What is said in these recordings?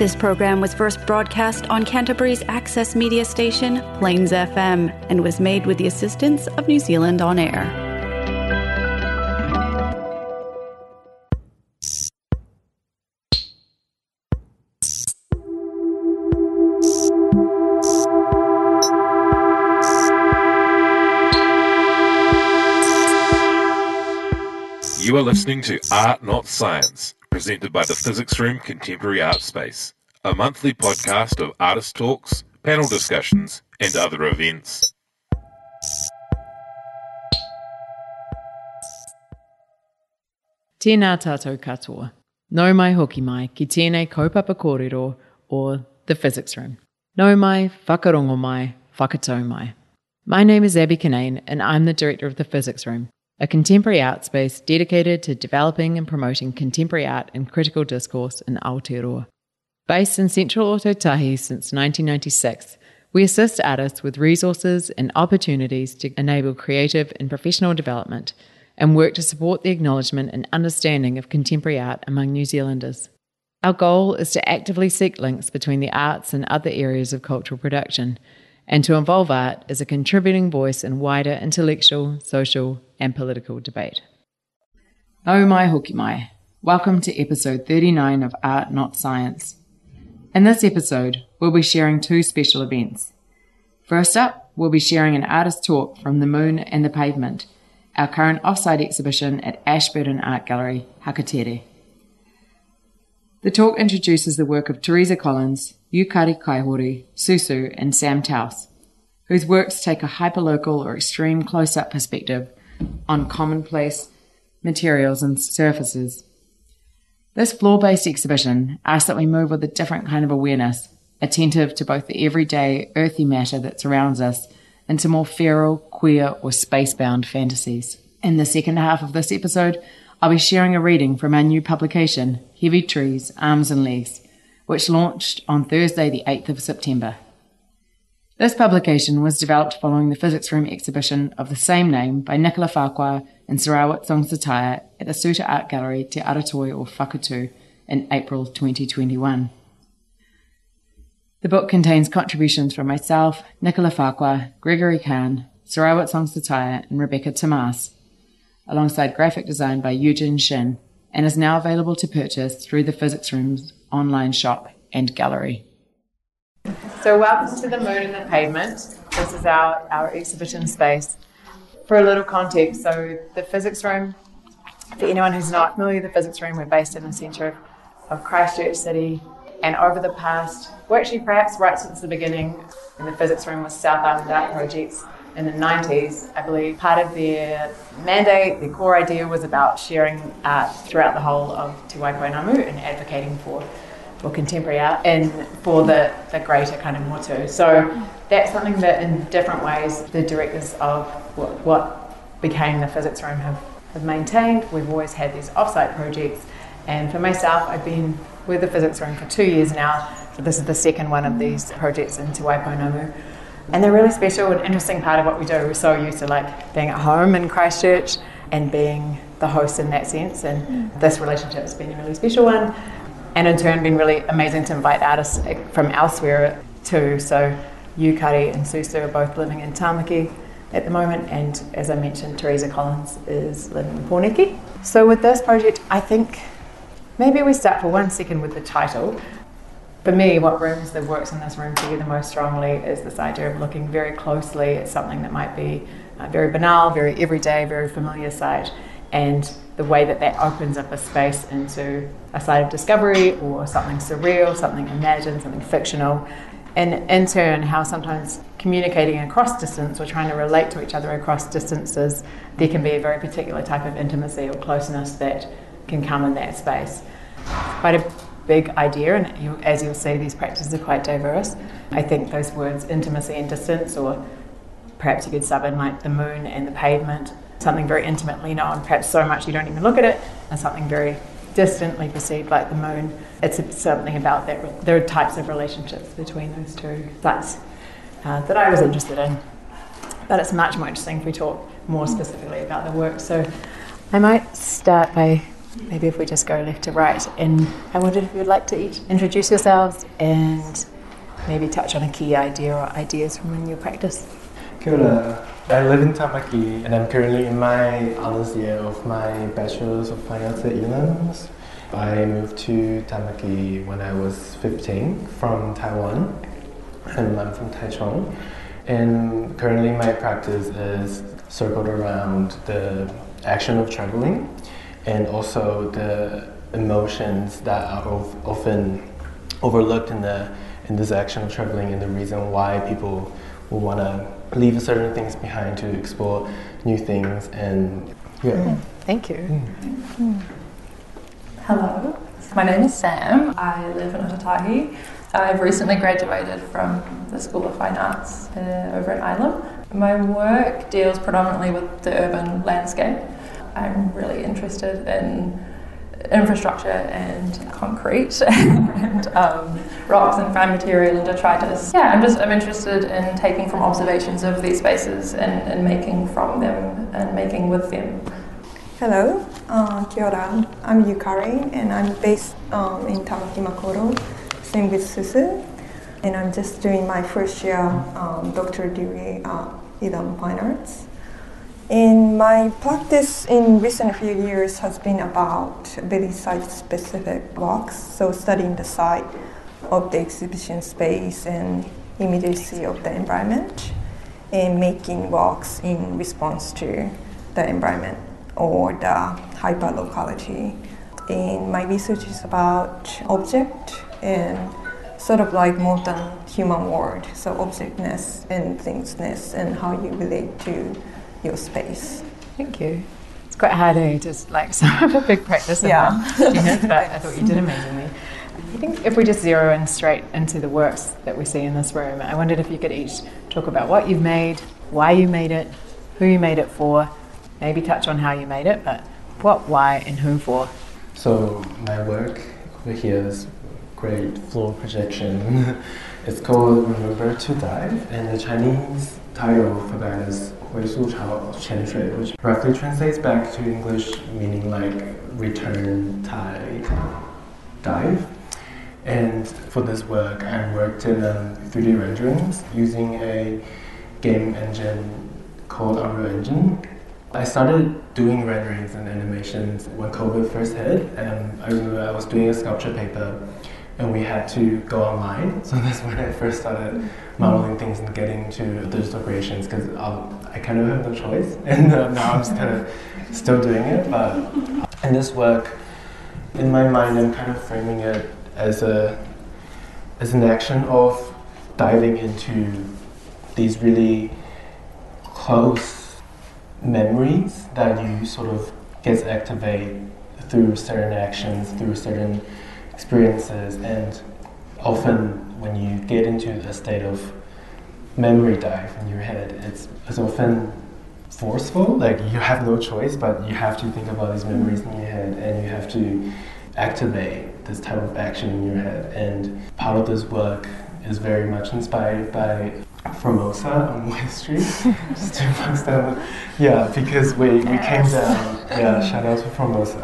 This program was first broadcast on Canterbury's access media station, Plains FM, and was made with the assistance of New Zealand On Air. You are listening to Art, Not Science, presented by the Physics Room Contemporary Art Space, a monthly podcast of artist talks, panel discussions, and other events. Tēnā tātou katoa. Nau mai hoki mai ki tēnei kaupapa kōrero or The Physics Room. Nau mai, whakarongo mai, whakatau mai. My name is Abby Kinane and I'm the director of The Physics Room, a contemporary art space dedicated to developing and promoting contemporary art and critical discourse in Aotearoa. Based in central Ōtautahi since 1996, we assist artists with resources and opportunities to enable creative and professional development and work to support the acknowledgement and understanding of contemporary art among New Zealanders. Our goal is to actively seek links between the arts and other areas of cultural production, and to involve art as a contributing voice in wider intellectual, social, and political debate. Nau mai hoki mai. Welcome to episode 39 of Art Not Science. In this episode, we'll be sharing two special events. First up, we'll be sharing an artist talk from The Moon and the Pavement, our current offsite exhibition at Ashburton Art Gallery, Hakatere. The talk introduces the work of Teresa Collins, Yukari Kaihori, Susu, and Sam Taus, whose works take a hyperlocal or extreme close-up perspective on commonplace materials and surfaces. This floor-based exhibition asks that we move with a different kind of awareness, attentive to both the everyday, earthy matter that surrounds us and to more feral, queer, or space-bound fantasies. In the second half of this episode, I'll be sharing a reading from our new publication, Heavy Trees, Arms and Legs, which launched on Thursday the 8th of September. This publication was developed following the Physics Room exhibition of the same name by Nicola Farquhar and Sorawit Songsataya at the Suter Art Gallery Te Aratoi o Whakatū in April 2021. The book contains contributions from myself, Nicola Farquhar, Gregory Kahn, Sorawit Songsataya and Rebecca Tamás, alongside graphic design by Eugene Shin, and is now available to purchase through the Physics Room's online shop and gallery. So welcome to The Moon and the Pavement. This is our exhibition space. For a little context, so the Physics Room, for anyone who's not familiar with the Physics Room, we're based in the centre of Christchurch City, and over the past, well actually perhaps right since the beginning, when the Physics Room was South Island Art Projects in the 90s, I believe part of their mandate, their core idea was about sharing art throughout the whole of Te Waipounamu and advocating for contemporary art and for the greater kind of motu. So that's something that in different ways the directors of what became the Physics Room have maintained. We've always had these off-site projects, and for myself, I've been with the Physics Room for 2 years now, so this is the second one of these projects in Te Waipounamu. And they're really special and interesting part of what we do. We're so used to like being at home in Christchurch and being the host in that sense, and this relationship has been a really special one, and in turn been really amazing to invite artists from elsewhere too. So Yukari and Susu are both living in Tāmaki at the moment, and as I mentioned, Teresa Collins is living in Pōneke. So with this project, I think maybe we start for 1 second with the title. For me, what brings the works in this room together most strongly is this idea of looking very closely at something that might be very banal, very everyday, very familiar sight, and the way that that opens up a space into a side of discovery or something surreal, something imagined, something fictional, and in turn how sometimes communicating across distance or trying to relate to each other across distances, there can be a very particular type of intimacy or closeness that can come in that space. Quite a big idea, and as you'll see, these practices are quite diverse. I think those words intimacy and distance, or perhaps you could sub in like the moon and the pavement, something very intimately known, perhaps so much you don't even look at it, and something very distantly perceived like the moon. It's something about that. There are types of relationships between those two sites that I was interested in, but it's much more interesting if we talk more specifically about the work. So I might start by Maybe if we just go left to right. And I wondered if you'd like to each introduce yourselves and maybe touch on a key idea or ideas from your practice. Kia ora. I live in Tāmaki and I'm currently in my honors year of my Bachelor's of Fine Arts at Ilam. I moved to Tāmaki when I was 15 from Taiwan, and I'm from Taichung. And currently my practice is circled around the action of traveling and also the emotions that are often overlooked in this action of traveling, and the reason why people will want to leave certain things behind to explore new things. And yeah. Thank you. Hello, my name is Sam. I live in Ōtautahi. I've recently graduated from the School of Fine Arts over at Ilam. My work deals predominantly with the urban landscape. I'm really interested in infrastructure and concrete and rocks and fine material and detritus. Yeah, I'm interested in taking from observations of these spaces and making from them and making with them. Hello, kia ora. I'm Yukari and I'm based in Tāmaki Makaurau, same with Susu, and I'm just doing my first year doctorate degree at Ilam Fine Arts. And my practice in recent few years has been about very site-specific blocks, so studying the site of the exhibition space and immediacy of the environment, and making walks in response to the environment or the hyperlocality. And my research is about object and sort of like modern human world, so objectness and thingsness and how you relate to your space. Thank you. It's quite hard, just like some of a big practice. Yeah. But I thought you did amazingly. I think if we just zero in straight into the works that we see in this room, I wondered if you could each talk about what you've made, why you made it, who you made it for, maybe touch on how you made it, but what, why, and who for. So my work over here is great floor projection. It's called Remember to Dive, and the Chinese title for that is which roughly translates back to English, meaning like return, tide, dive. And for this work, I worked in 3D renderings using a game engine called Unreal Engine. I started doing renderings and animations when COVID first hit, and I remember I was doing a sculpture paper and we had to go online, so that's when I first started modeling things and getting into digital creations, because I kind of have no choice, and now I'm just kind of still doing it. But in this work, in my mind, I'm kind of framing it as an action of diving into these really close memories that you sort of get to activate through certain actions, through certain experiences. And often when you get into a state of memory dive in your head, it's often forceful, like you have no choice, but you have to think about these memories in your head and you have to activate this type of action in your head. And part of this work is very much inspired by Formosa on West Street, just 2 blocks down. Yeah, because we came down. Yeah, shout out to Formosa.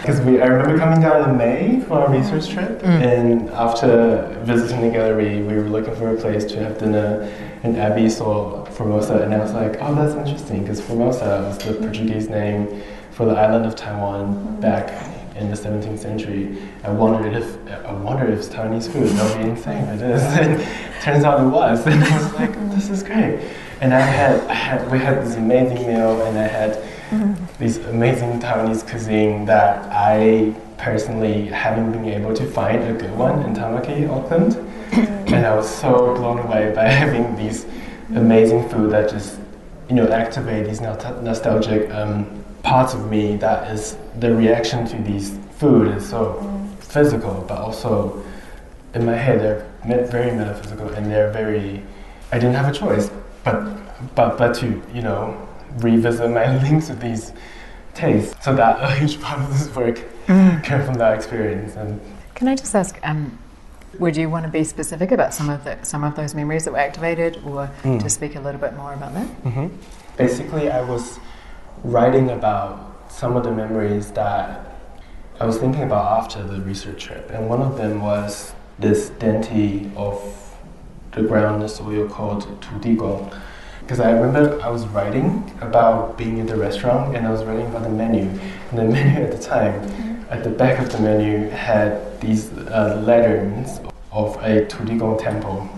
Because I remember coming down in May for our research trip, and after visiting the gallery, we were looking for a place to have dinner, and Abby saw Formosa, and I was like, oh, that's interesting, because Formosa was the Portuguese name for the island of Taiwan back in the 17th century. I wondered if it's Taiwanese food. That would be insane. It is. And turns out it was. And I was like, this is great. And we had this amazing meal, and I had this amazing Taiwanese cuisine that I personally haven't been able to find a good one in Tāmaki, Auckland. And I was so blown away by having these amazing food that just, activate these nostalgic parts of me. That is the reaction to these food is so physical, but also in my head they're very metaphysical, and they're very. I didn't have a choice, but to revisit my links with these tastes. So that a huge part of this work came from that experience. And can I just ask, would you want to be specific about some of those memories that were activated, or to speak a little bit more about that? Basically, I was writing about some of the memories that I was thinking about after the research trip, and one of them was this denti of the ground in the soil called Tudigong. Because I remember I was writing about being at the restaurant, and I was writing about the menu. And the menu at the time, at the back of the menu, had these letters of a Tudigong temple.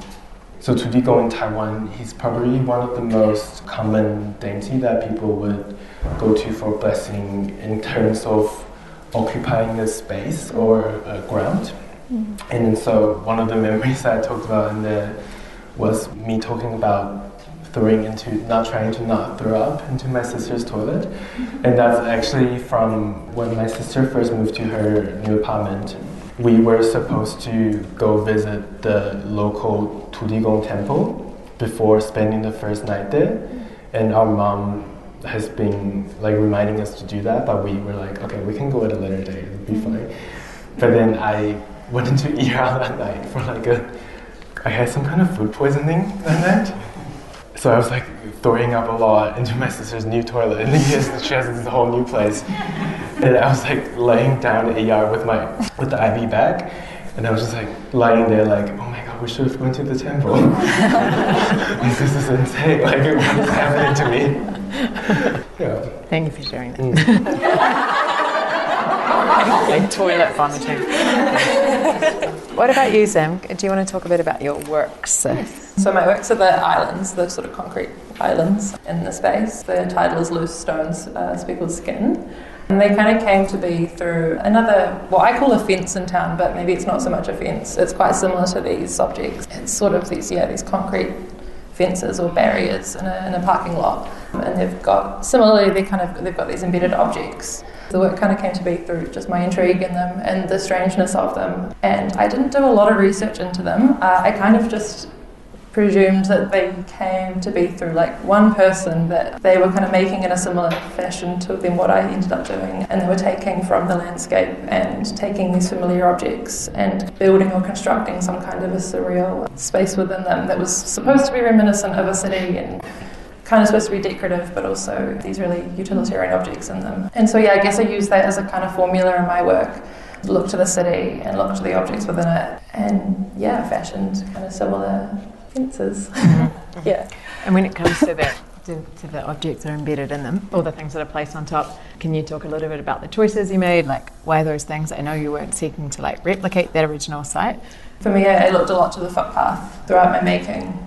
So Tudigong in Taiwan, he's probably one of the most common deity that people would go to for blessing in terms of occupying a space or a ground. And so one of the memories that I talked about in there was me talking about not trying to throw up into my sister's toilet. And that's actually from when my sister first moved to her new apartment. We were supposed to go visit the local Tudigong temple before spending the first night there. And our mom has been like reminding us to do that, but we were like, okay, we can go at a later date, it'll be fine. But then I went into ER that night for I had some kind of food poisoning that night. So I was like throwing up a lot into my sister's new toilet, and then she has this whole new place. And I was like laying down in ER with the IV bag, and I was just like lying there like, oh my god, we should have gone to the temple. This is insane, like what is happening to me? Yeah. Thank you for sharing that. Like toilet vomiting. What about you, Sam? Do you want to talk a bit about your works? Yes. So my works are the islands, the sort of concrete islands in the space. The title is Loose Stones, Speckled Skin. And they kind of came to be through another, what I call a fence in town, but maybe it's not so much a fence. It's quite similar to these objects. It's sort of these concrete fences or barriers in a parking lot. And they've got these embedded objects. The work kind of came to be through just my intrigue in them and the strangeness of them. And I didn't do a lot of research into them. I kind of just presumed that they came to be through one person that they were kind of making in a similar fashion to then what I ended up doing. And they were taking from the landscape and taking these familiar objects and building or constructing some kind of a surreal space within them that was supposed to be reminiscent of a city and kind of supposed to be decorative, but also these really utilitarian objects in them. And so, yeah, I guess I use that as a kind of formula in my work. Look to the city and look to the objects within it. And, yeah, fashioned kind of similar fences. Mm-hmm. Yeah. And when it comes to that, to the objects that are embedded in them, all the things that are placed on top, can you talk a little bit about the choices you made, why those things? I know you weren't seeking to, replicate that original site. For me, I looked a lot to the footpath throughout my making.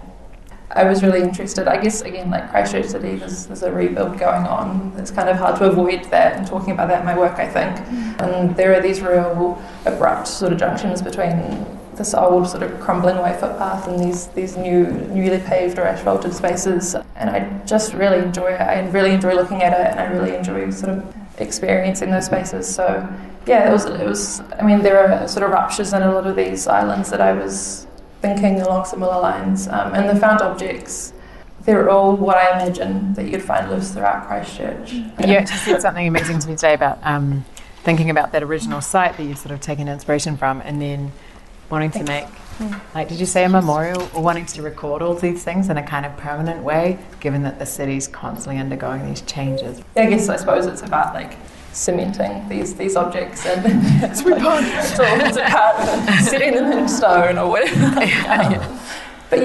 I was really interested, I guess, again, Christchurch City, there's a rebuild going on. It's kind of hard to avoid that and talking about that in my work, I think. And there are these real abrupt sort of junctions between this old sort of crumbling away footpath and these newly paved or asphalted spaces. And I just really enjoy it. I really enjoy looking at it, and I really enjoy sort of experiencing those spaces. So, yeah, it was I mean, there are sort of ruptures in a lot of these islands that I was thinking along similar lines. And the found objects, they're all what I imagine that you'd find lives throughout Christchurch. You actually said something amazing to me today about thinking about that original site that you've sort of taken inspiration from, and then wanting to make, did you say a memorial, or wanting to record all these things in a kind of permanent way, given that the city's constantly undergoing these changes? Yeah, I suppose it's about cementing these objects and setting them in stone or whatever. But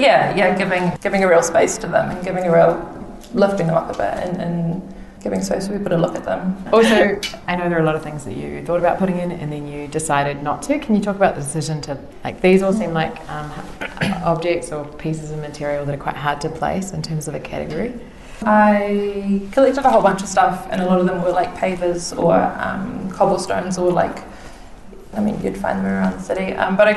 giving a real space to them and lifting them up a bit and giving space for people to look at them. Also, I know there are a lot of things that you thought about putting in and then you decided not to. Can you talk about the decision to, these all seem like objects or pieces of material that are quite hard to place in terms of a category? I collected a whole bunch of stuff, and a lot of them were pavers or cobblestones or you'd find them around the city. But I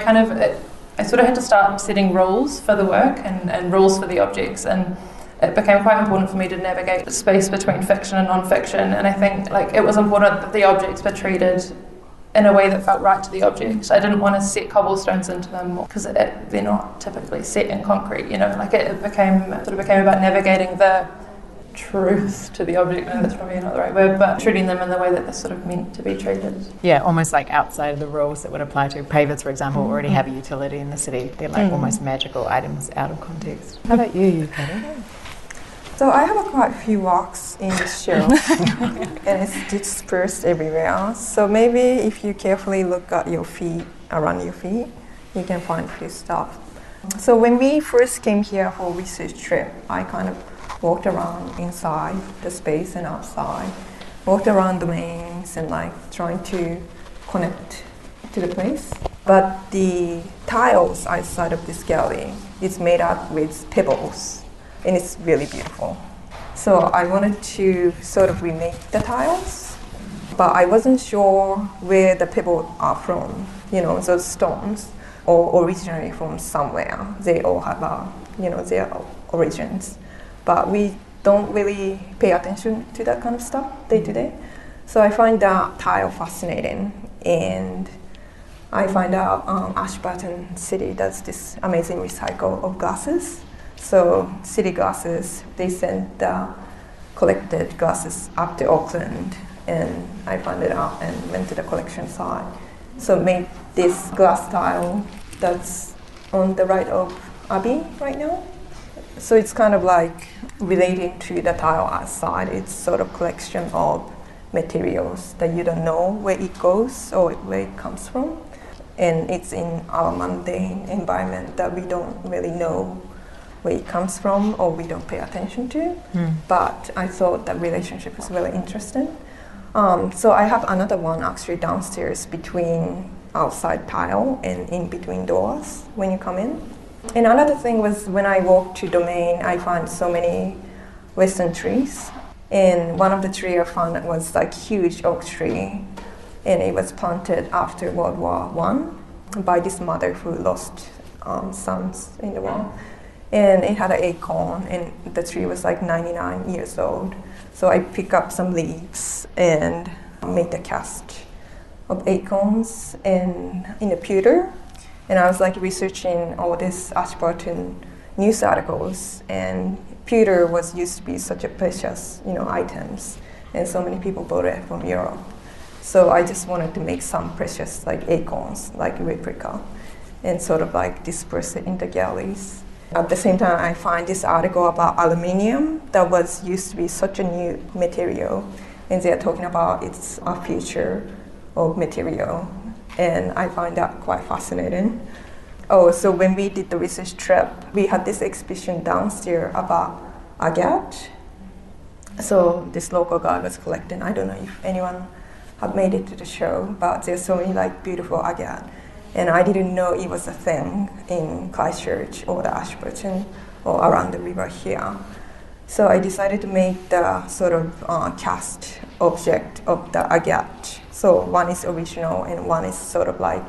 sort of had to start setting rules for the work and rules for the objects, and it became quite important for me to navigate the space between fiction and non-fiction. And I think it was important that the objects were treated in a way that felt right to the object. I didn't want to set cobblestones into them because they're not typically set in concrete. It became about navigating the truth to the object. No, that's probably not the right word, but treating them in the way that they're sort of meant to be treated. Yeah, almost outside of the rules that would apply to pavers, for example, already have a utility in the city. They're almost magical items out of context. How about you, Yukari? So I have quite a few walks in this show, and it's dispersed everywhere. So maybe if you carefully look at your feet, around your feet, you can find a few stuff. So when we first came here for a research trip, I kind of walked around inside the space and outside, walked around domains and like trying to connect to the place. But the tiles outside of this gallery is made up with pebbles, and it's really beautiful. So I wanted to sort of remake the tiles, but I wasn't sure where the pebbles are from, you know, those stones, or originally from somewhere. They all have, you know, their origins. But we don't really pay attention to that kind of stuff day to day. So I find that tile fascinating, and I find out Ashburton City does this amazing recycle of glasses. So city glasses, they send the collected glasses up to Auckland, and I found it out and went to the collection site. So made this glass tile that's on the right of Abbey right now. So it's kind of like relating to the tile outside. It's sort of collection of materials that you don't know where it goes or where it comes from. And it's in our mundane environment that we don't really know where it comes from or we don't pay attention to. Mm. But I thought that relationship was really interesting. So I have another one actually downstairs between outside tile and in between doors when you come in. And another thing was when I walked to Domain, I found so many Western trees. And one of the trees I found was like huge oak tree. And it was planted after World War I by this mother who lost sons in the war. And it had an acorn, and the tree was like 99 years old. So I picked up some leaves and made a cast of acorns and in a pewter. And I was like researching all these Ashburton news articles, and pewter was used to be such a precious, you know, items, and so many people bought it from Europe. So I just wanted to make some precious like acorns, like replica, and sort of like disperse it in the galleries. At the same time, I find this article about aluminium that was used to be such a new material, and they are talking about it's a future of material, and I find that quite fascinating. Oh, so when we did the research trip, we had this exhibition downstairs about agate. So this local guy was collecting. I don't know if anyone had made it to the show, but there's so many like beautiful agate. And I didn't know it was a thing in Christchurch or the Ashburton or around the river here. So I decided to make the sort of cast object of the agate. So one is original and one is sort of like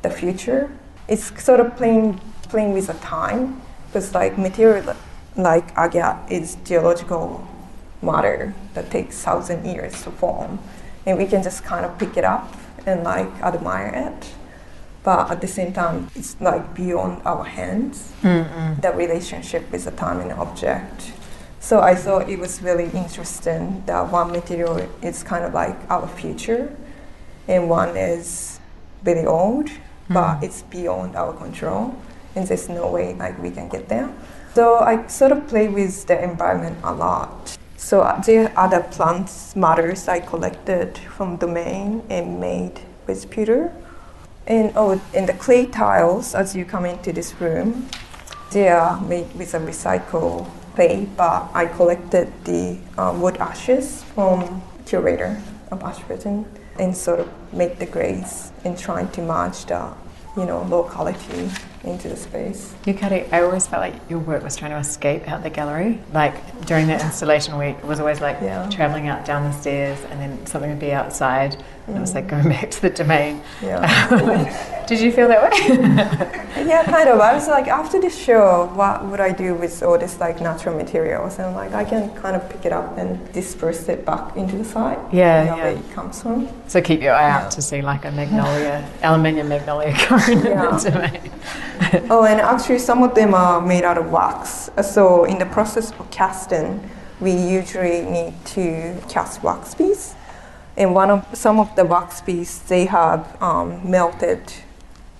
the future. It's sort of playing with the time, because like material like agate is geological matter that takes 1,000 years to form. And we can just kind of pick it up and like admire it. But at the same time, it's like beyond our hands, the relationship with the time and object. So I thought it was really interesting that one material is kind of like our future, and one is really old, but it's beyond our control, and there's no way like we can get there. So I sort of play with the environment a lot. So there are other plants matters I collected from Domain and made with pewter. And and the clay tiles, as you come into this room, they are made with a recycled clay, but I collected the wood ashes from curator of Ashburton and sort of made the grays and trying to match the, you know, locality into the space. Yukari, I always felt like your work was trying to escape out the gallery. Like during that installation week, it was always like traveling out down the stairs, and then something would be outside, and it was like going back to the Domain. Yeah. Did you feel that way? Yeah, kind of. I was like, after this show, what would I do with all this like natural materials? And like, I can kind of pick it up and disperse it back into the site. Yeah. Where it comes from. So keep your eye out to see like a magnolia, aluminium magnolia growing in the Domain. And actually some of them are made out of wax. So in the process of casting, we usually need to cast wax piece. And some of the wax pieces, they have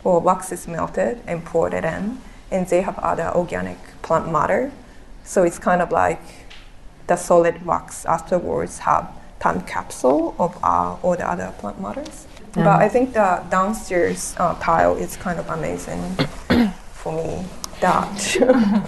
wax is melted and poured it in. And they have other organic plant matter. So it's kind of like the solid rocks afterwards have time capsule of art or the other plant matters. Mm. But I think the downstairs tile is kind of amazing for me. That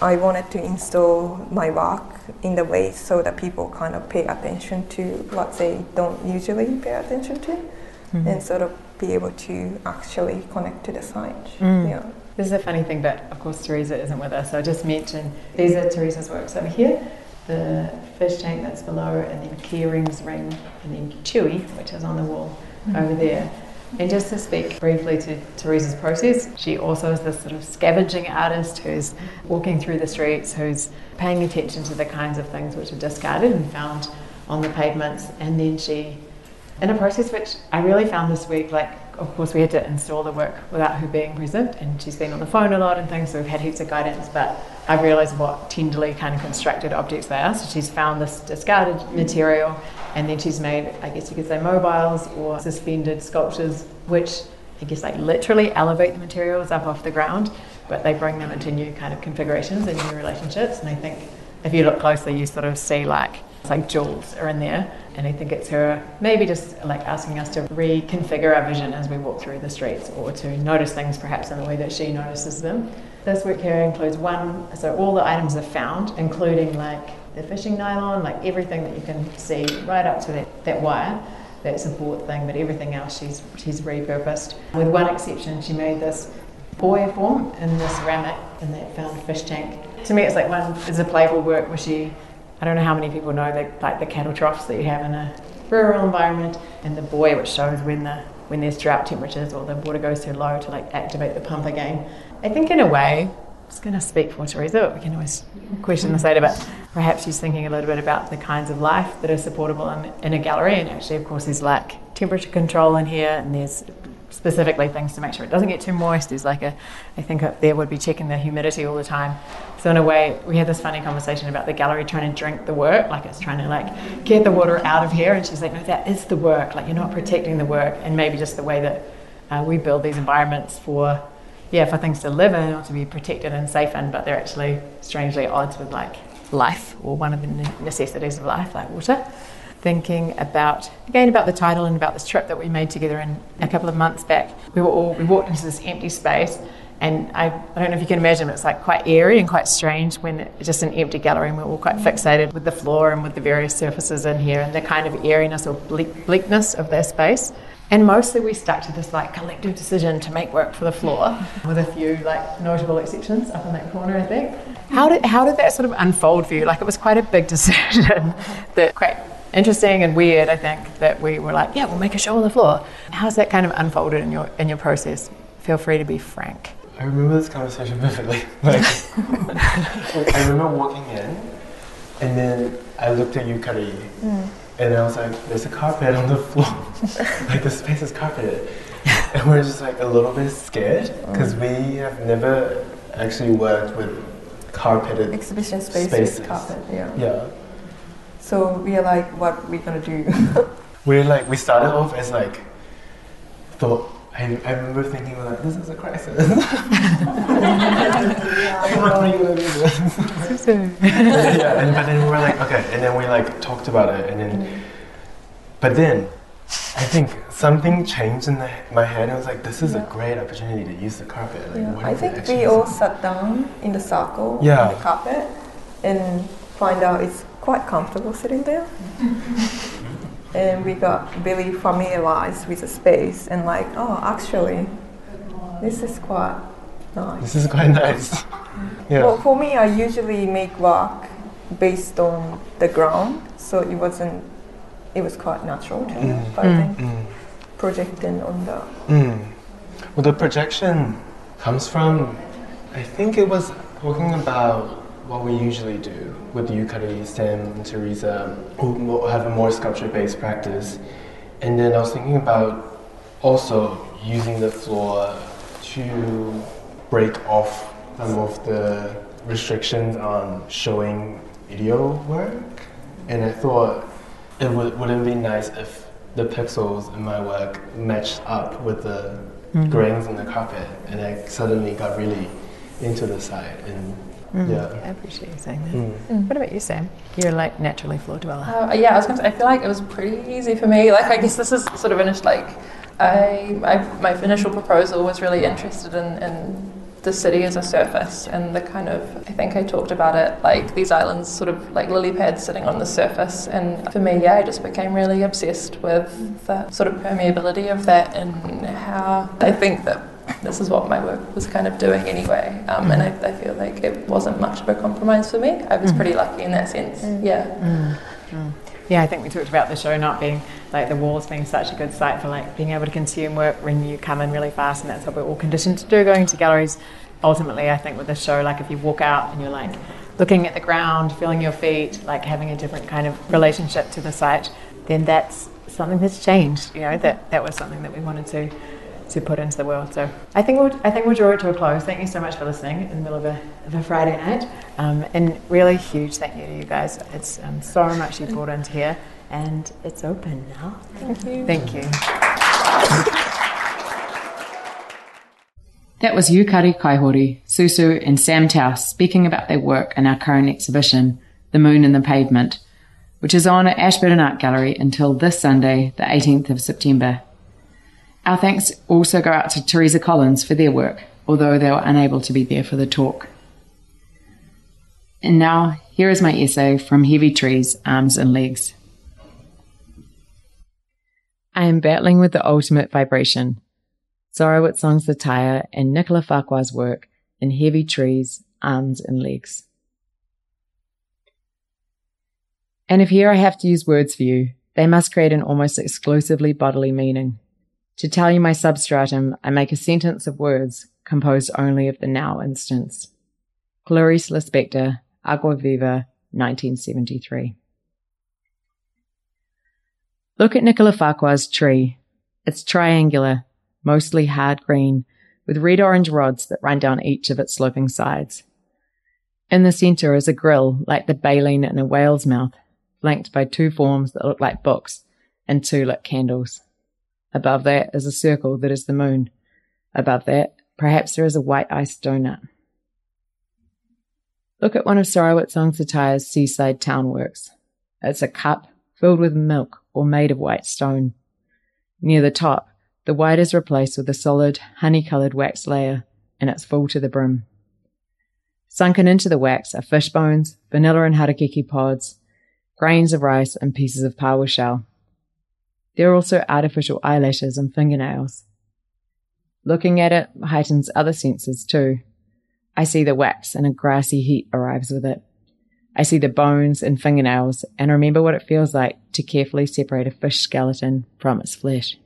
I wanted to install my work in the way so that people kind of pay attention to what they don't usually pay attention to, mm-hmm. and sort of be able to actually connect to the science. Mm. Yeah. This is a funny thing, but of course Teresa isn't with us, so I just mentioned these are Teresa's works over here. The fish tank that's below, and then Kering's ring, and then Chewy, which is on the wall mm-hmm. over there. And just to speak briefly to Teresa's process, she also is this sort of scavenging artist who's walking through the streets, who's paying attention to the kinds of things which are discarded and found on the pavements. And then she, in a process which I really found this week, like, of course we had to install the work without her being present, and she's been on the phone a lot and things, so we've had heaps of guidance, but I've realised what tenderly kind of constructed objects they are. So she's found this discarded material, and then she's made, I guess you could say, mobiles or suspended sculptures, which I guess like literally elevate the materials up off the ground, but they bring them into new kind of configurations and new relationships. And I think if you look closely, you sort of see like, it's like jewels are in there. And I think it's her maybe just like asking us to reconfigure our vision as we walk through the streets, or to notice things perhaps in the way that she notices them. This work here includes one, so all the items are found, including like the fishing nylon, like everything that you can see right up to that wire, that's a board thing, but everything else she's repurposed. With one exception, she made this boy form in the ceramic in that found fish tank. To me, it's like one, it's a playful work where she, I don't know how many people know that, like the cattle troughs that you have in a rural environment, and the buoy, which shows when there's drought temperatures or the water goes too low to like activate the pump again. I think in a way, it's going to speak for Teresa, but we can always question this later, but perhaps she's thinking a little bit about the kinds of life that are supportable in a gallery. And actually, of course, there's like temperature control in here, and there's specifically things to make sure it doesn't get too moist. There's like I think up there would be checking the humidity all the time. So in a way, we had this funny conversation about the gallery trying to drink the work, like it's trying to like get the water out of here. And she's like, no, that is the work. Like you're not protecting the work. And maybe just the way that we build these environments for things to live in or to be protected and safe in, but they're actually strangely at odds with like life, or one of the necessities of life, like water. Thinking about the title and about this trip that we made together in a couple of months back. We walked into this empty space, and I don't know if you can imagine, but it's like quite eerie and quite strange when it's just an empty gallery, and we're all quite fixated with the floor and with the various surfaces in here and the kind of eeriness or bleakness of that space. And mostly we stuck to this like collective decision to make work for the floor, with a few like notable exceptions up in that corner, I think. How did that sort of unfold for you? Like it was quite a big decision that quite interesting and weird, I think, that we were like, yeah, we'll make a show on the floor. How's that kind of unfolded in your process? Feel free to be frank. I remember this conversation vividly. Like, I remember walking in, and then I looked at Yukari, and I was like, there's a carpet on the floor. Like, the space is carpeted. And we're just like a little bit scared, because we have never actually worked with carpeted exhibition spaces. Carpet, yeah. So we are like, what are we going to do? We started off as like, I remember thinking like, this is a crisis. What are you going to do this? But then we were like, okay. And then we like talked about it. And then, but then I think something changed in my head. I was like, this is a great opportunity to use the carpet. Like, I think we all sat down in the circle on the carpet and find out it's quite comfortable sitting there. And we got really familiarized with the space and like, oh, actually, this is quite nice. Yeah. Well, for me, I usually make work based on the ground, so it was quite natural to me, but I think projecting on the... Well, the projection comes from, I think it was talking about what we usually do with Yukari, Sam, and Teresa, who have a more sculpture-based practice. And then I was thinking about also using the floor to break off some of the restrictions on showing video work. And I thought it wouldn't be nice if the pixels in my work matched up with the grains on the carpet. And I suddenly got really into the side and Yeah, I appreciate you saying that. What about you, Sam? You're like naturally floor dweller. Yeah, I was going to say, I feel like it was pretty easy for me. Like, I guess this is sort of finished, like, my initial proposal was really interested in the city as a surface and the kind of, I think I talked about it, like these islands sort of like lily pads sitting on the surface, and for me, yeah, I just became really obsessed with the sort of permeability of that and how I think that this is what my work was kind of doing anyway, and I feel like it wasn't much of a compromise for me. I was pretty lucky in that sense, Yeah, I think we talked about the show not being, like the walls being such a good site for like being able to consume work when you come in really fast, and that's what we're all conditioned to do, going to galleries. Ultimately, I think with the show, like if you walk out and you're like looking at the ground, feeling your feet, like having a different kind of relationship to the site, then that's something that's changed, you know, that was something that we wanted to put into the world. So I think we'll draw it to a close. Thank you so much for listening in the middle of a Friday night, and really huge thank you to you guys. It's so much you brought into here, and it's open now. Thank you. That was Yukari Kaihori, Susu and Sam Taus speaking about their work in our current exhibition, The Moon and the Pavement, which is on at Ashburton Art Gallery until this Sunday, the 18th of September. Our thanks also go out to Teresa Collins for their work, although they were unable to be there for the talk. And now, here is my essay from Heavy Trees, Arms and Legs. I am battling with the ultimate vibration. Sorawit Songsataya and Nicola Farquhar's work in Heavy Trees, Arms and Legs. And if here I have to use words for you, they must create an almost exclusively bodily meaning. To tell you my substratum, I make a sentence of words composed only of the now instance. Clarice Lispector, Agua Viva, 1973. Look at Nicola Farquhar's tree. It's triangular, mostly hard green, with red-orange rods that run down each of its sloping sides. In the centre is a grill like the baleen in a whale's mouth, flanked by two forms that look like books and two lit candles. Above that is a circle that is the moon. Above that, perhaps there is a white iced donut. Look at one of Sorawit Songsataya's seaside town works. It's a cup filled with milk or made of white stone. Near the top, the white is replaced with a solid, honey-coloured wax layer, and it's full to the brim. Sunken into the wax are fish bones, vanilla and harakeke pods, grains of rice and pieces of pawa shell. There are also artificial eyelashes and fingernails. Looking at it heightens other senses too. I see the wax and a grassy heat arrives with it. I see the bones and fingernails and remember what it feels like to carefully separate a fish skeleton from its flesh.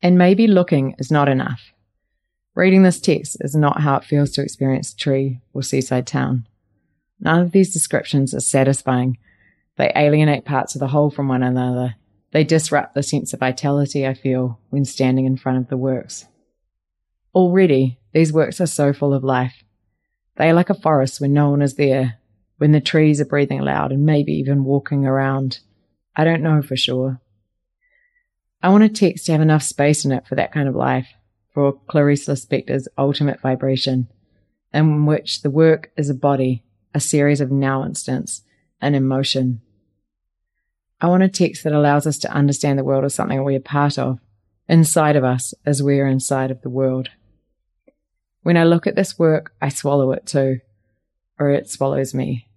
And maybe looking is not enough. Reading this text is not how it feels to experience tree or seaside town. None of these descriptions are satisfying. They alienate parts of the whole from one another. They disrupt the sense of vitality I feel when standing in front of the works. Already, these works are so full of life. They are like a forest when no one is there, when the trees are breathing loud and maybe even walking around. I don't know for sure. I want a text to have enough space in it for that kind of life, for Clarice Lispector's ultimate vibration, in which the work is a body, a series of now instants, an emotion. I want a text that allows us to understand the world as something we are part of, inside of us as we are inside of the world. When I look at this work, I swallow it too, or it swallows me.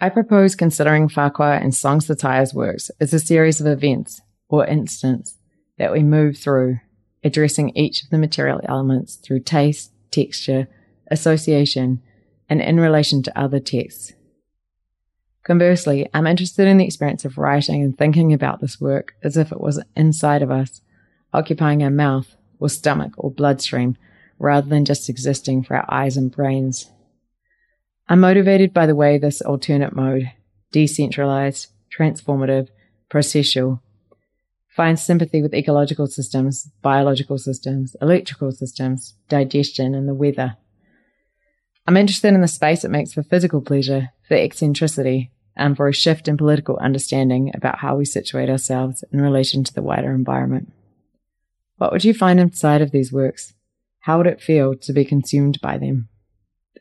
I propose considering Farquhar and Songsataya's works as a series of events, or instants, that we move through, addressing each of the material elements through taste, texture, association, and in relation to other texts. Conversely, I'm interested in the experience of writing and thinking about this work as if it was inside of us, occupying our mouth or stomach or bloodstream, rather than just existing for our eyes and brains. I'm motivated by the way this alternate mode, decentralized, transformative, processual, finds sympathy with ecological systems, biological systems, electrical systems, digestion, and the weather. I'm interested in the space it makes for physical pleasure, for eccentricity, and for a shift in political understanding about how we situate ourselves in relation to the wider environment. What would you find inside of these works? How would it feel to be consumed by them?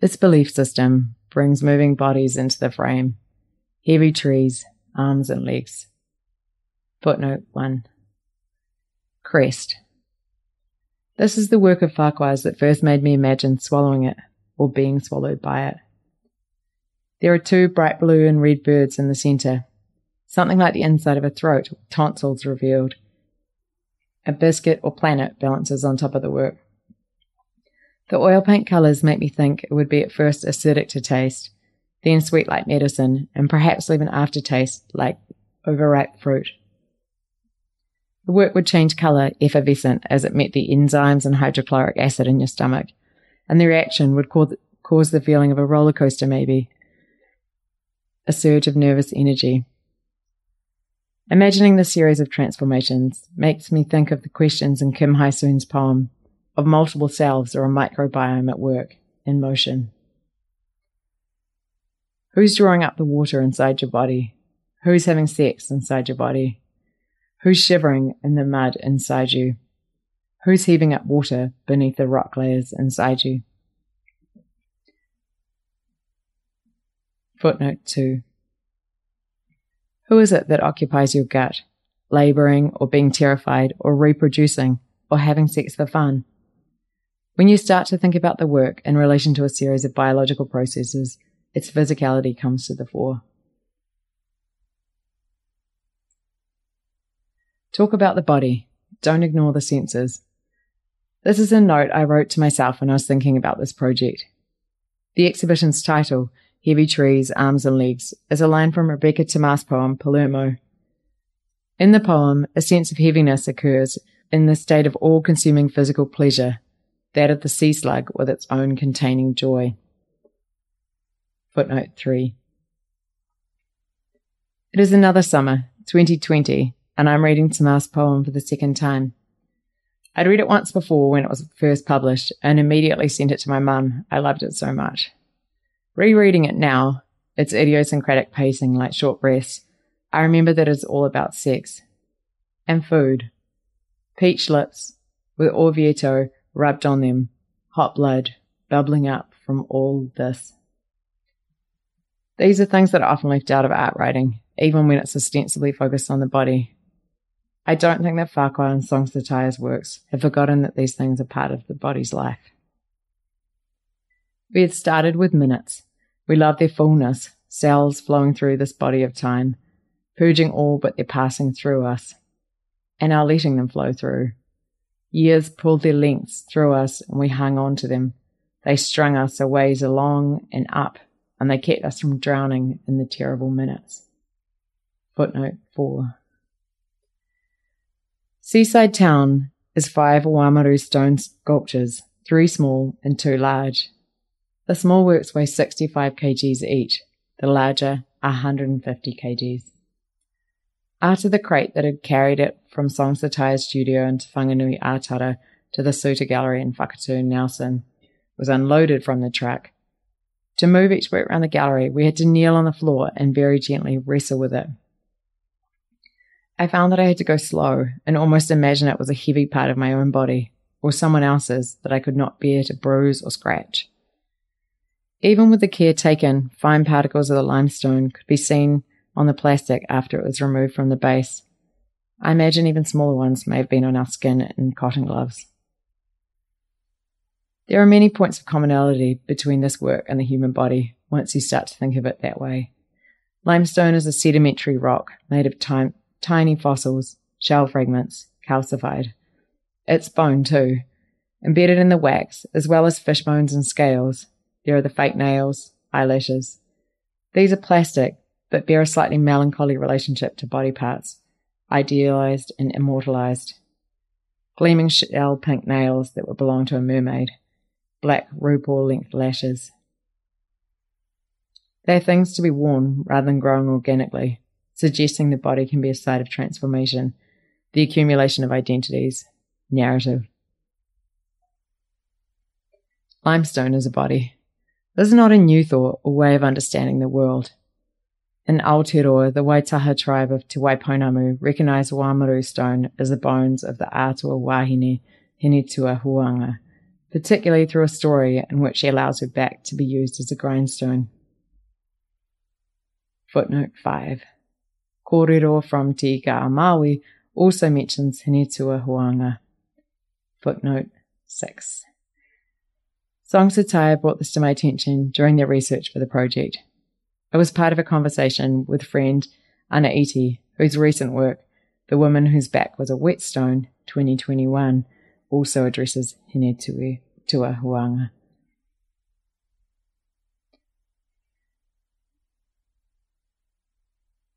This belief system brings moving bodies into the frame. Heavy trees, arms and legs. Footnote 1. Crest. This is the work of Farquhar's that first made me imagine swallowing it, or being swallowed by it. There are two bright blue and red birds in the centre, something like the inside of a throat with tonsils revealed. A biscuit or planet balances on top of the work. The oil paint colours make me think it would be at first acidic to taste, then sweet like medicine, and perhaps leave an aftertaste like overripe fruit. The work would change colour, effervescent, as it met the enzymes and hydrochloric acid in your stomach, and the reaction would cause the feeling of a roller coaster, maybe a surge of nervous energy. Imagining the series of transformations makes me think of the questions in Kim Hai-soon's poem of multiple selves or a microbiome at work, in motion. Who's drawing up the water inside your body? Who's having sex inside your body? Who's shivering in the mud inside you? Who's heaving up water beneath the rock layers inside you? Footnote 2. Who is it that occupies your gut, labouring or being terrified or reproducing or having sex for fun? When you start to think about the work in relation to a series of biological processes, its physicality comes to the fore. Talk about the body. Don't ignore the senses. This is a note I wrote to myself when I was thinking about this project. The exhibition's title, Heavy Trees, Arms and Legs, is a line from Rebecca Tamás' poem, Palermo. In the poem, a sense of heaviness occurs in the state of all-consuming physical pleasure, that of the sea slug with its own containing joy. Footnote 3. It is another summer, 2020, and I'm reading Tamás' poem for the second time. I'd read it once before when it was first published and immediately sent it to my mum. I loved it so much. Rereading it now, its idiosyncratic pacing like short breaths, I remember that it's all about sex. And food. Peach lips, with Orvieto rubbed on them, hot blood, bubbling up from all this. These are things that are often left out of art writing, even when it's ostensibly focused on the body. I don't think that Farquhar and Songsataya's works have forgotten that these things are part of the body's life. We had started with minutes. We love their fullness, cells flowing through this body of time, purging all but their passing through us, and our letting them flow through. Years pulled their lengths through us, and we hung on to them. They strung us a ways along and up, and they kept us from drowning in the terrible minutes. Footnote 4. Seaside Town is 5 Wamaru stone sculptures, 3 small and 2 large. The small works weigh 65 kgs each, the larger 150 kgs. After the crate that had carried it from Songsataya's studio into Whanganui Atara to the Suter Gallery in Whakatū, Nelson, was unloaded from the truck, to move each work around the gallery, we had to kneel on the floor and very gently wrestle with it. I found that I had to go slow and almost imagine it was a heavy part of my own body, or someone else's, that I could not bear to bruise or scratch. Even with the care taken, fine particles of the limestone could be seen on the plastic after it was removed from the base. I imagine even smaller ones may have been on our skin and cotton gloves. There are many points of commonality between this work and the human body, once you start to think of it that way. Limestone is a sedimentary rock made of tiny fossils, shell fragments, calcified. It's bone too. Embedded in the wax, as well as fish bones and scales, there are the fake nails, eyelashes. These are plastic, but bear a slightly melancholy relationship to body parts, idealized and immortalized. Gleaming shell pink nails that would belong to a mermaid, black RuPaul-length lashes. They are things to be worn rather than grown organically, suggesting the body can be a site of transformation, the accumulation of identities, narrative. Limestone is a body. This is not a new thought or way of understanding the world. In Aotearoa, the Waitaha tribe of Te Waipounamu recognise Wamaru stone as the bones of the Atua Wahine Hinetuahuanga, particularly through a story in which she allows her back to be used as a grindstone. Footnote 5. Kōrero from Te Ga'a Maui also mentions Hinetuahuanga. Footnote 6. Songsataya brought this to my attention during their research for the project. It was part of a conversation with friend Ana Iti, whose recent work, The Woman Whose Back Was a Whetstone, 2021, also addresses Hinetuahuanga.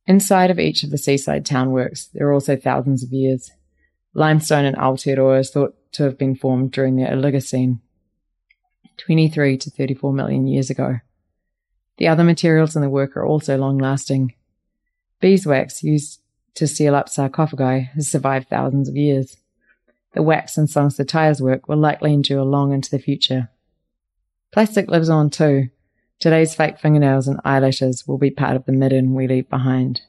Inside of each of the seaside town works, there are also thousands of years. Limestone in Aotearoa is thought to have been formed during the Oligocene, 23 to 34 million years ago. The other materials in the work are also long-lasting. Beeswax, used to seal up sarcophagi, has survived thousands of years. The wax in Songsataya's work will likely endure long into the future. Plastic lives on too. Today's fake fingernails and eyelashes will be part of the midden we leave behind.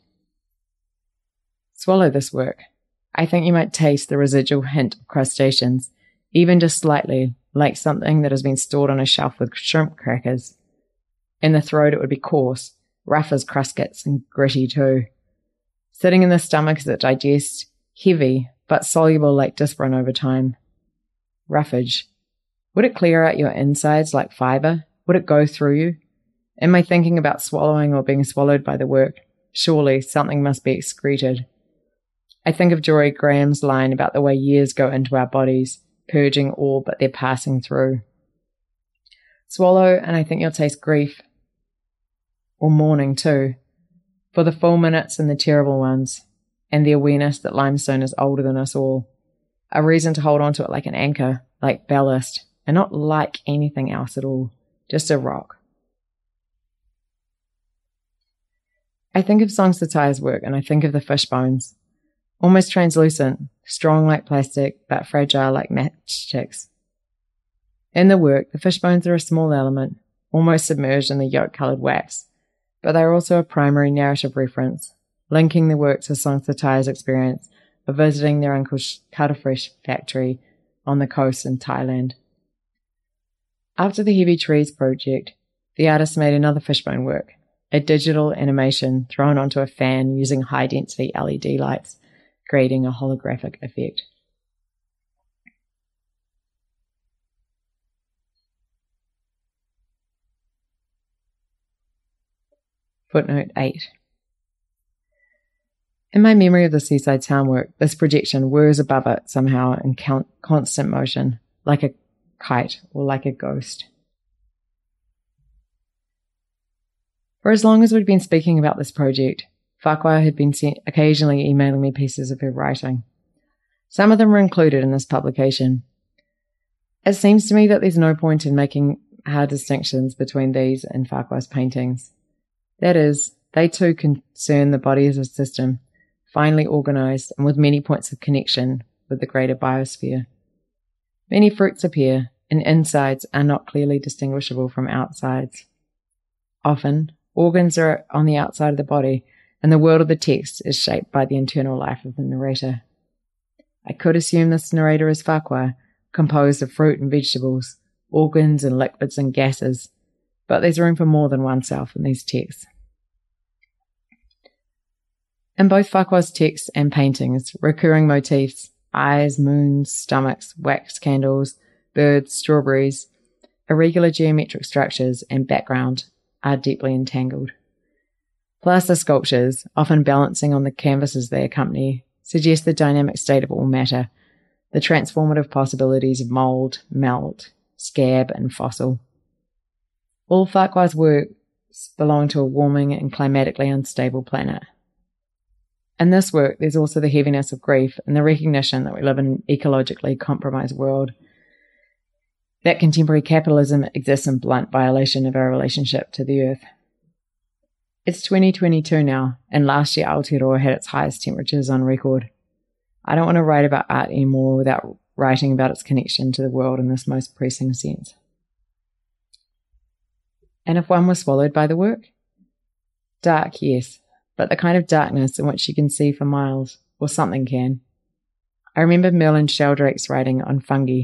Swallow this work. I think you might taste the residual hint of crustaceans, even just slightly, like something that has been stored on a shelf with shrimp crackers. In the throat it would be coarse, rough as cruscats and gritty too. Sitting in the stomach as it digests, heavy but soluble like Disprin over time. Roughage. Would it clear out your insides like fibre? Would it go through you? Am I thinking about swallowing or being swallowed by the work? Surely something must be excreted. I think of Jory Graham's line about the way years go into our bodies, purging all but their passing through. Swallow, and I think you'll taste grief. Or mourning too. For the full minutes and the terrible ones. And the awareness that limestone is older than us all. A reason to hold on to it like an anchor, like ballast, and not like anything else at all. Just a rock. I think of Songsataya's work and I think of the fish bones. Almost translucent, strong like plastic, but fragile like matchsticks. In the work, the fish bones are a small element, almost submerged in the yolk-coloured wax, but they are also a primary narrative reference, linking the work to Songsataya's experience of visiting their uncle's cuttlefish factory on the coast in Thailand. After the Heavy Trees project, the artist made another fishbone work, a digital animation thrown onto a fan using high-density LED lights, creating a holographic effect. Footnote 8. In my memory of the seaside town work, this projection whirs above it somehow in constant motion, like a kite or like a ghost. For as long as we'd been speaking about this project, Farquhar had been occasionally emailing me pieces of her writing. Some of them were included in this publication. It seems to me that there's no point in making hard distinctions between these and Farquhar's paintings. That is, they too concern the body as a system, finely organised and with many points of connection with the greater biosphere. Many fruits appear, and insides are not clearly distinguishable from outsides. Often, organs are on the outside of the body, and the world of the text is shaped by the internal life of the narrator. I could assume this narrator is Farquhar, composed of fruit and vegetables, organs and liquids and gases, but there's room for more than oneself in these texts. In both Farquhar's texts and paintings, recurring motifs, eyes, moons, stomachs, wax candles, birds, strawberries, irregular geometric structures and background are deeply entangled. Plaster sculptures, often balancing on the canvases they accompany, suggest the dynamic state of all matter, the transformative possibilities of mould, melt, scab and fossil. All Farquhar's works belong to a warming and climatically unstable planet. In this work, there's also the heaviness of grief and the recognition that we live in an ecologically compromised world, that contemporary capitalism exists in blunt violation of our relationship to the earth. It's 2022 now, and last year Aotearoa had its highest temperatures on record. I don't want to write about art anymore without writing about its connection to the world in this most pressing sense. And if one was swallowed by the work? Dark, yes, but the kind of darkness in which you can see for miles, or something can. I remember Merlin Sheldrake's writing on fungi.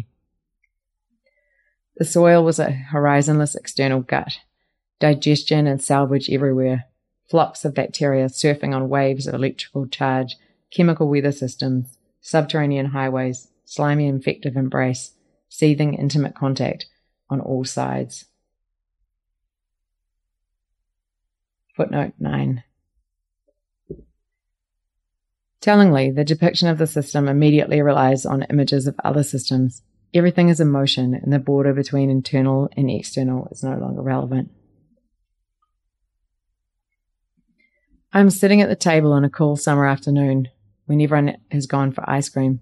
The soil was a horizonless external gut, digestion and salvage everywhere, flocks of bacteria surfing on waves of electrical charge, chemical weather systems, subterranean highways, slimy infective embrace, seething intimate contact on all sides. Footnote 9. Tellingly, the depiction of the system immediately relies on images of other systems. Everything is in motion, and the border between internal and external is no longer relevant. I'm sitting at the table on a cool summer afternoon when everyone has gone for ice cream.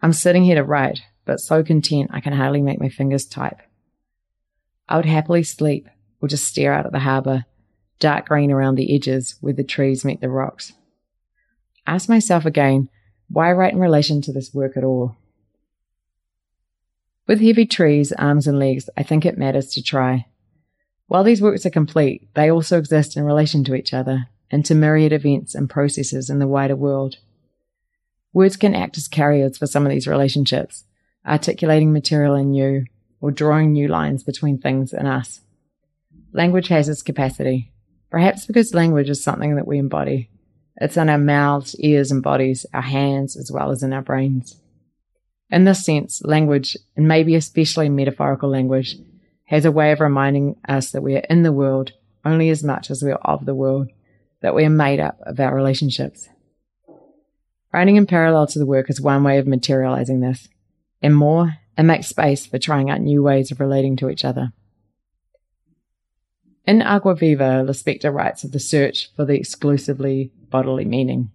I'm sitting here to write, but so content I can hardly make my fingers type. I would happily sleep or just stare out at the harbour, dark green around the edges where the trees meet the rocks. Ask myself again, why write in relation to this work at all? With Heavy Trees, Arms and Legs, I think it matters to try. While these works are complete, they also exist in relation to each other and to myriad events and processes in the wider world. Words can act as carriers for some of these relationships, articulating material anew or drawing new lines between things and us. Language has its capacity, perhaps because language is something that we embody. It's in our mouths, ears and bodies, our hands, as well as in our brains. In this sense, language, and maybe especially metaphorical language, has a way of reminding us that we are in the world only as much as we are of the world, that we are made up of our relationships. Writing in parallel to the work is one way of materializing this, and more, it makes space for trying out new ways of relating to each other. In Agua Viva, the spectre writes of the search for the exclusively bodily meaning,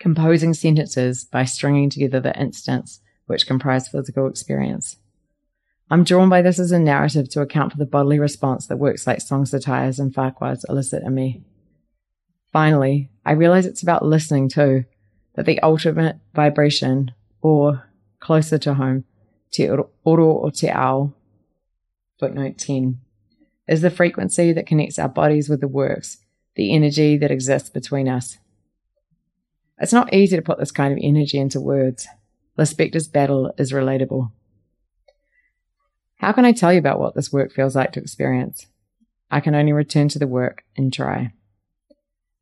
composing sentences by stringing together the instants which comprise physical experience. I'm drawn by this as a narrative to account for the bodily response that works like Songsataya's and Farquhar's elicit in me. Finally, I realize it's about listening too, that the ultimate vibration, or, closer to home, Te Oro o Te Ao, footnote 10, is the frequency that connects our bodies with the works, the energy that exists between us. It's not easy to put this kind of energy into words. The spectre's battle is relatable. How can I tell you about what this work feels like to experience? I can only return to the work and try.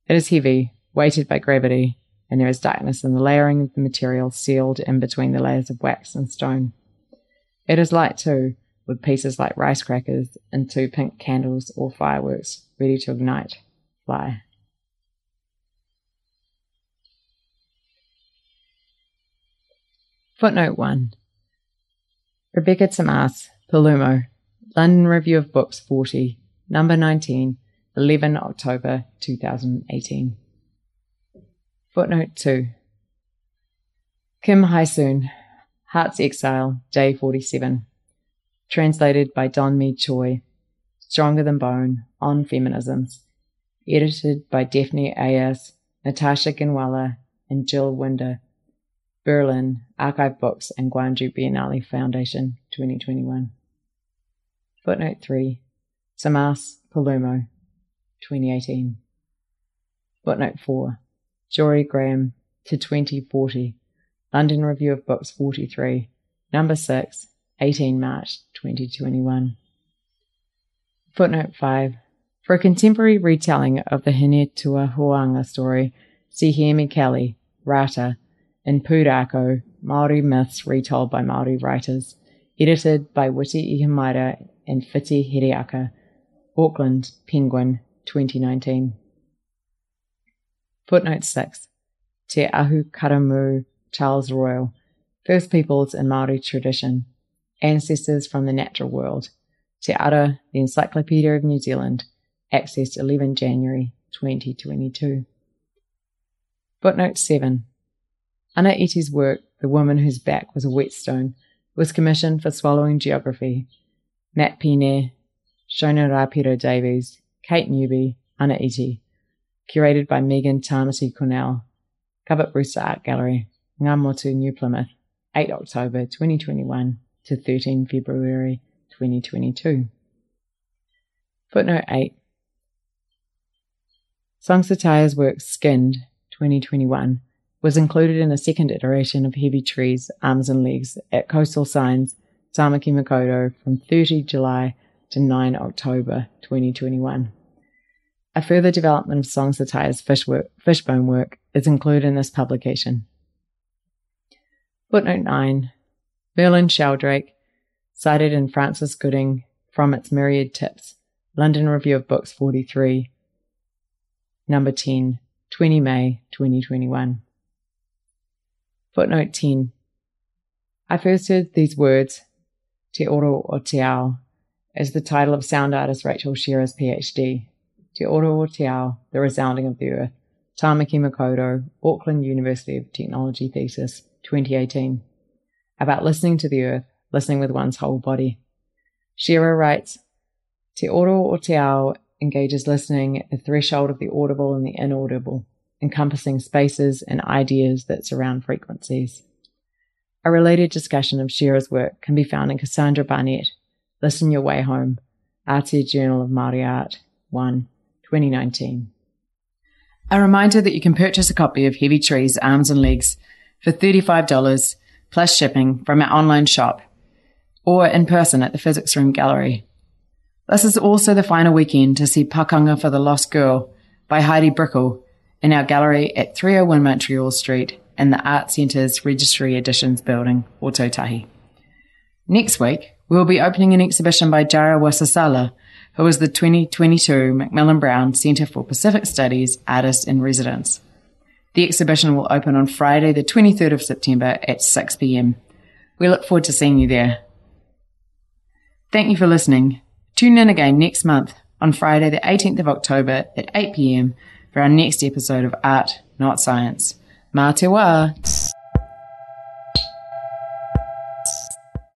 It is heavy, weighted by gravity, and there is darkness in the layering of the material sealed in between the layers of wax and stone. It is light too, with pieces like rice crackers and two pink candles or fireworks ready to ignite, fly. Footnote 1. Rebecca Tamás, Palermo, London Review of Books 40, number 19, 11 October 2018. Footnote 2. Kim Hye-soon, Heart's Exile, Day 47. Translated by Don Mee Choi. Stronger Than Bone, On Feminisms. Edited by Daphne A.S., Natasha Ginwala, and Jill Winder. Berlin, Archive Books and Guangzhou Biennale Foundation, 2021. Footnote 3. Tamás, Palermo, 2018. Footnote 4. Jory Graham, To 2040, London Review of Books 43, number 6, 18 March 2021. Footnote 5. For a contemporary retelling of the Hinetuahuanga story, see Hemi Kelly, Rata, in Pūrākau, Māori Myths Retold by Māori Writers, edited by Witi Ihamaira and Whiti Hiriaka, Auckland, Penguin, 2019. Footnote 6. Te Ahu Karamu, Charles Royal, First Peoples in Māori Tradition, Ancestors from the Natural World, Te Ara, the Encyclopedia of New Zealand, accessed 11 January 2022. Footnote 7. Ana Iti's work, The Woman Whose Back Was a Whetstone, was commissioned for Swallowing Geography. Matt Pene, Shona Rapira Davies, Kate Newby, Ana Iti. Curated by Megan Tamati Cornell, Cabot Brewster Art Gallery, Ngamotu, New Plymouth, 8 October 2021 to 13 February 2022. Footnote 8. Songsataya's work Skinned 2021 was included in a second iteration of Heavy Trees, Arms and Legs at Coastal Signs, Tāmaki Makoto from 30 July to 9 October 2021. A further development of Songsataya's fishbone work is included in this publication. Footnote 9. Merlin Sheldrake, cited in Francis Gooding, From Its Myriad Tips, London Review of Books 43, number 10, 20 May 2021. Footnote 10. I first heard these words, Te Oro o Te Ao, as the title of sound artist Rachel Shearer's PhD. Te Oro o Te Ao, The Resounding of the Earth, Tāmaki Makoto, Auckland University of Technology Thesis, 2018. About listening to the earth, listening with one's whole body. Shearer writes, Te Oro o Te Ao engages listening at the threshold of the audible and the inaudible, encompassing spaces and ideas that surround frequencies. A related discussion of Shearer's work can be found in Cassandra Barnett, Listen Your Way Home, Artia Journal of Māori Art, 1, 2019. A reminder that you can purchase a copy of Heavy Trees, Arms and Legs for $35 plus shipping from our online shop or in person at the Physics Room Gallery. This is also the final weekend to see Pakanga for the Lost Girl by Heidi Brickell in our gallery at 301 Montreal Street in the Art Centre's Registry Editions building, Ōtautahi. Next week, we will be opening an exhibition by Jara Wasasala, who is the 2022 Macmillan Brown Centre for Pacific Studies Artist in Residence. The exhibition will open on Friday, the 23rd of September at 6 p.m. We look forward to seeing you there. Thank you for listening. Tune in again next month on Friday, the 18th of October at 8 p.m. for our next episode of Art, Not Science. Mā te wā.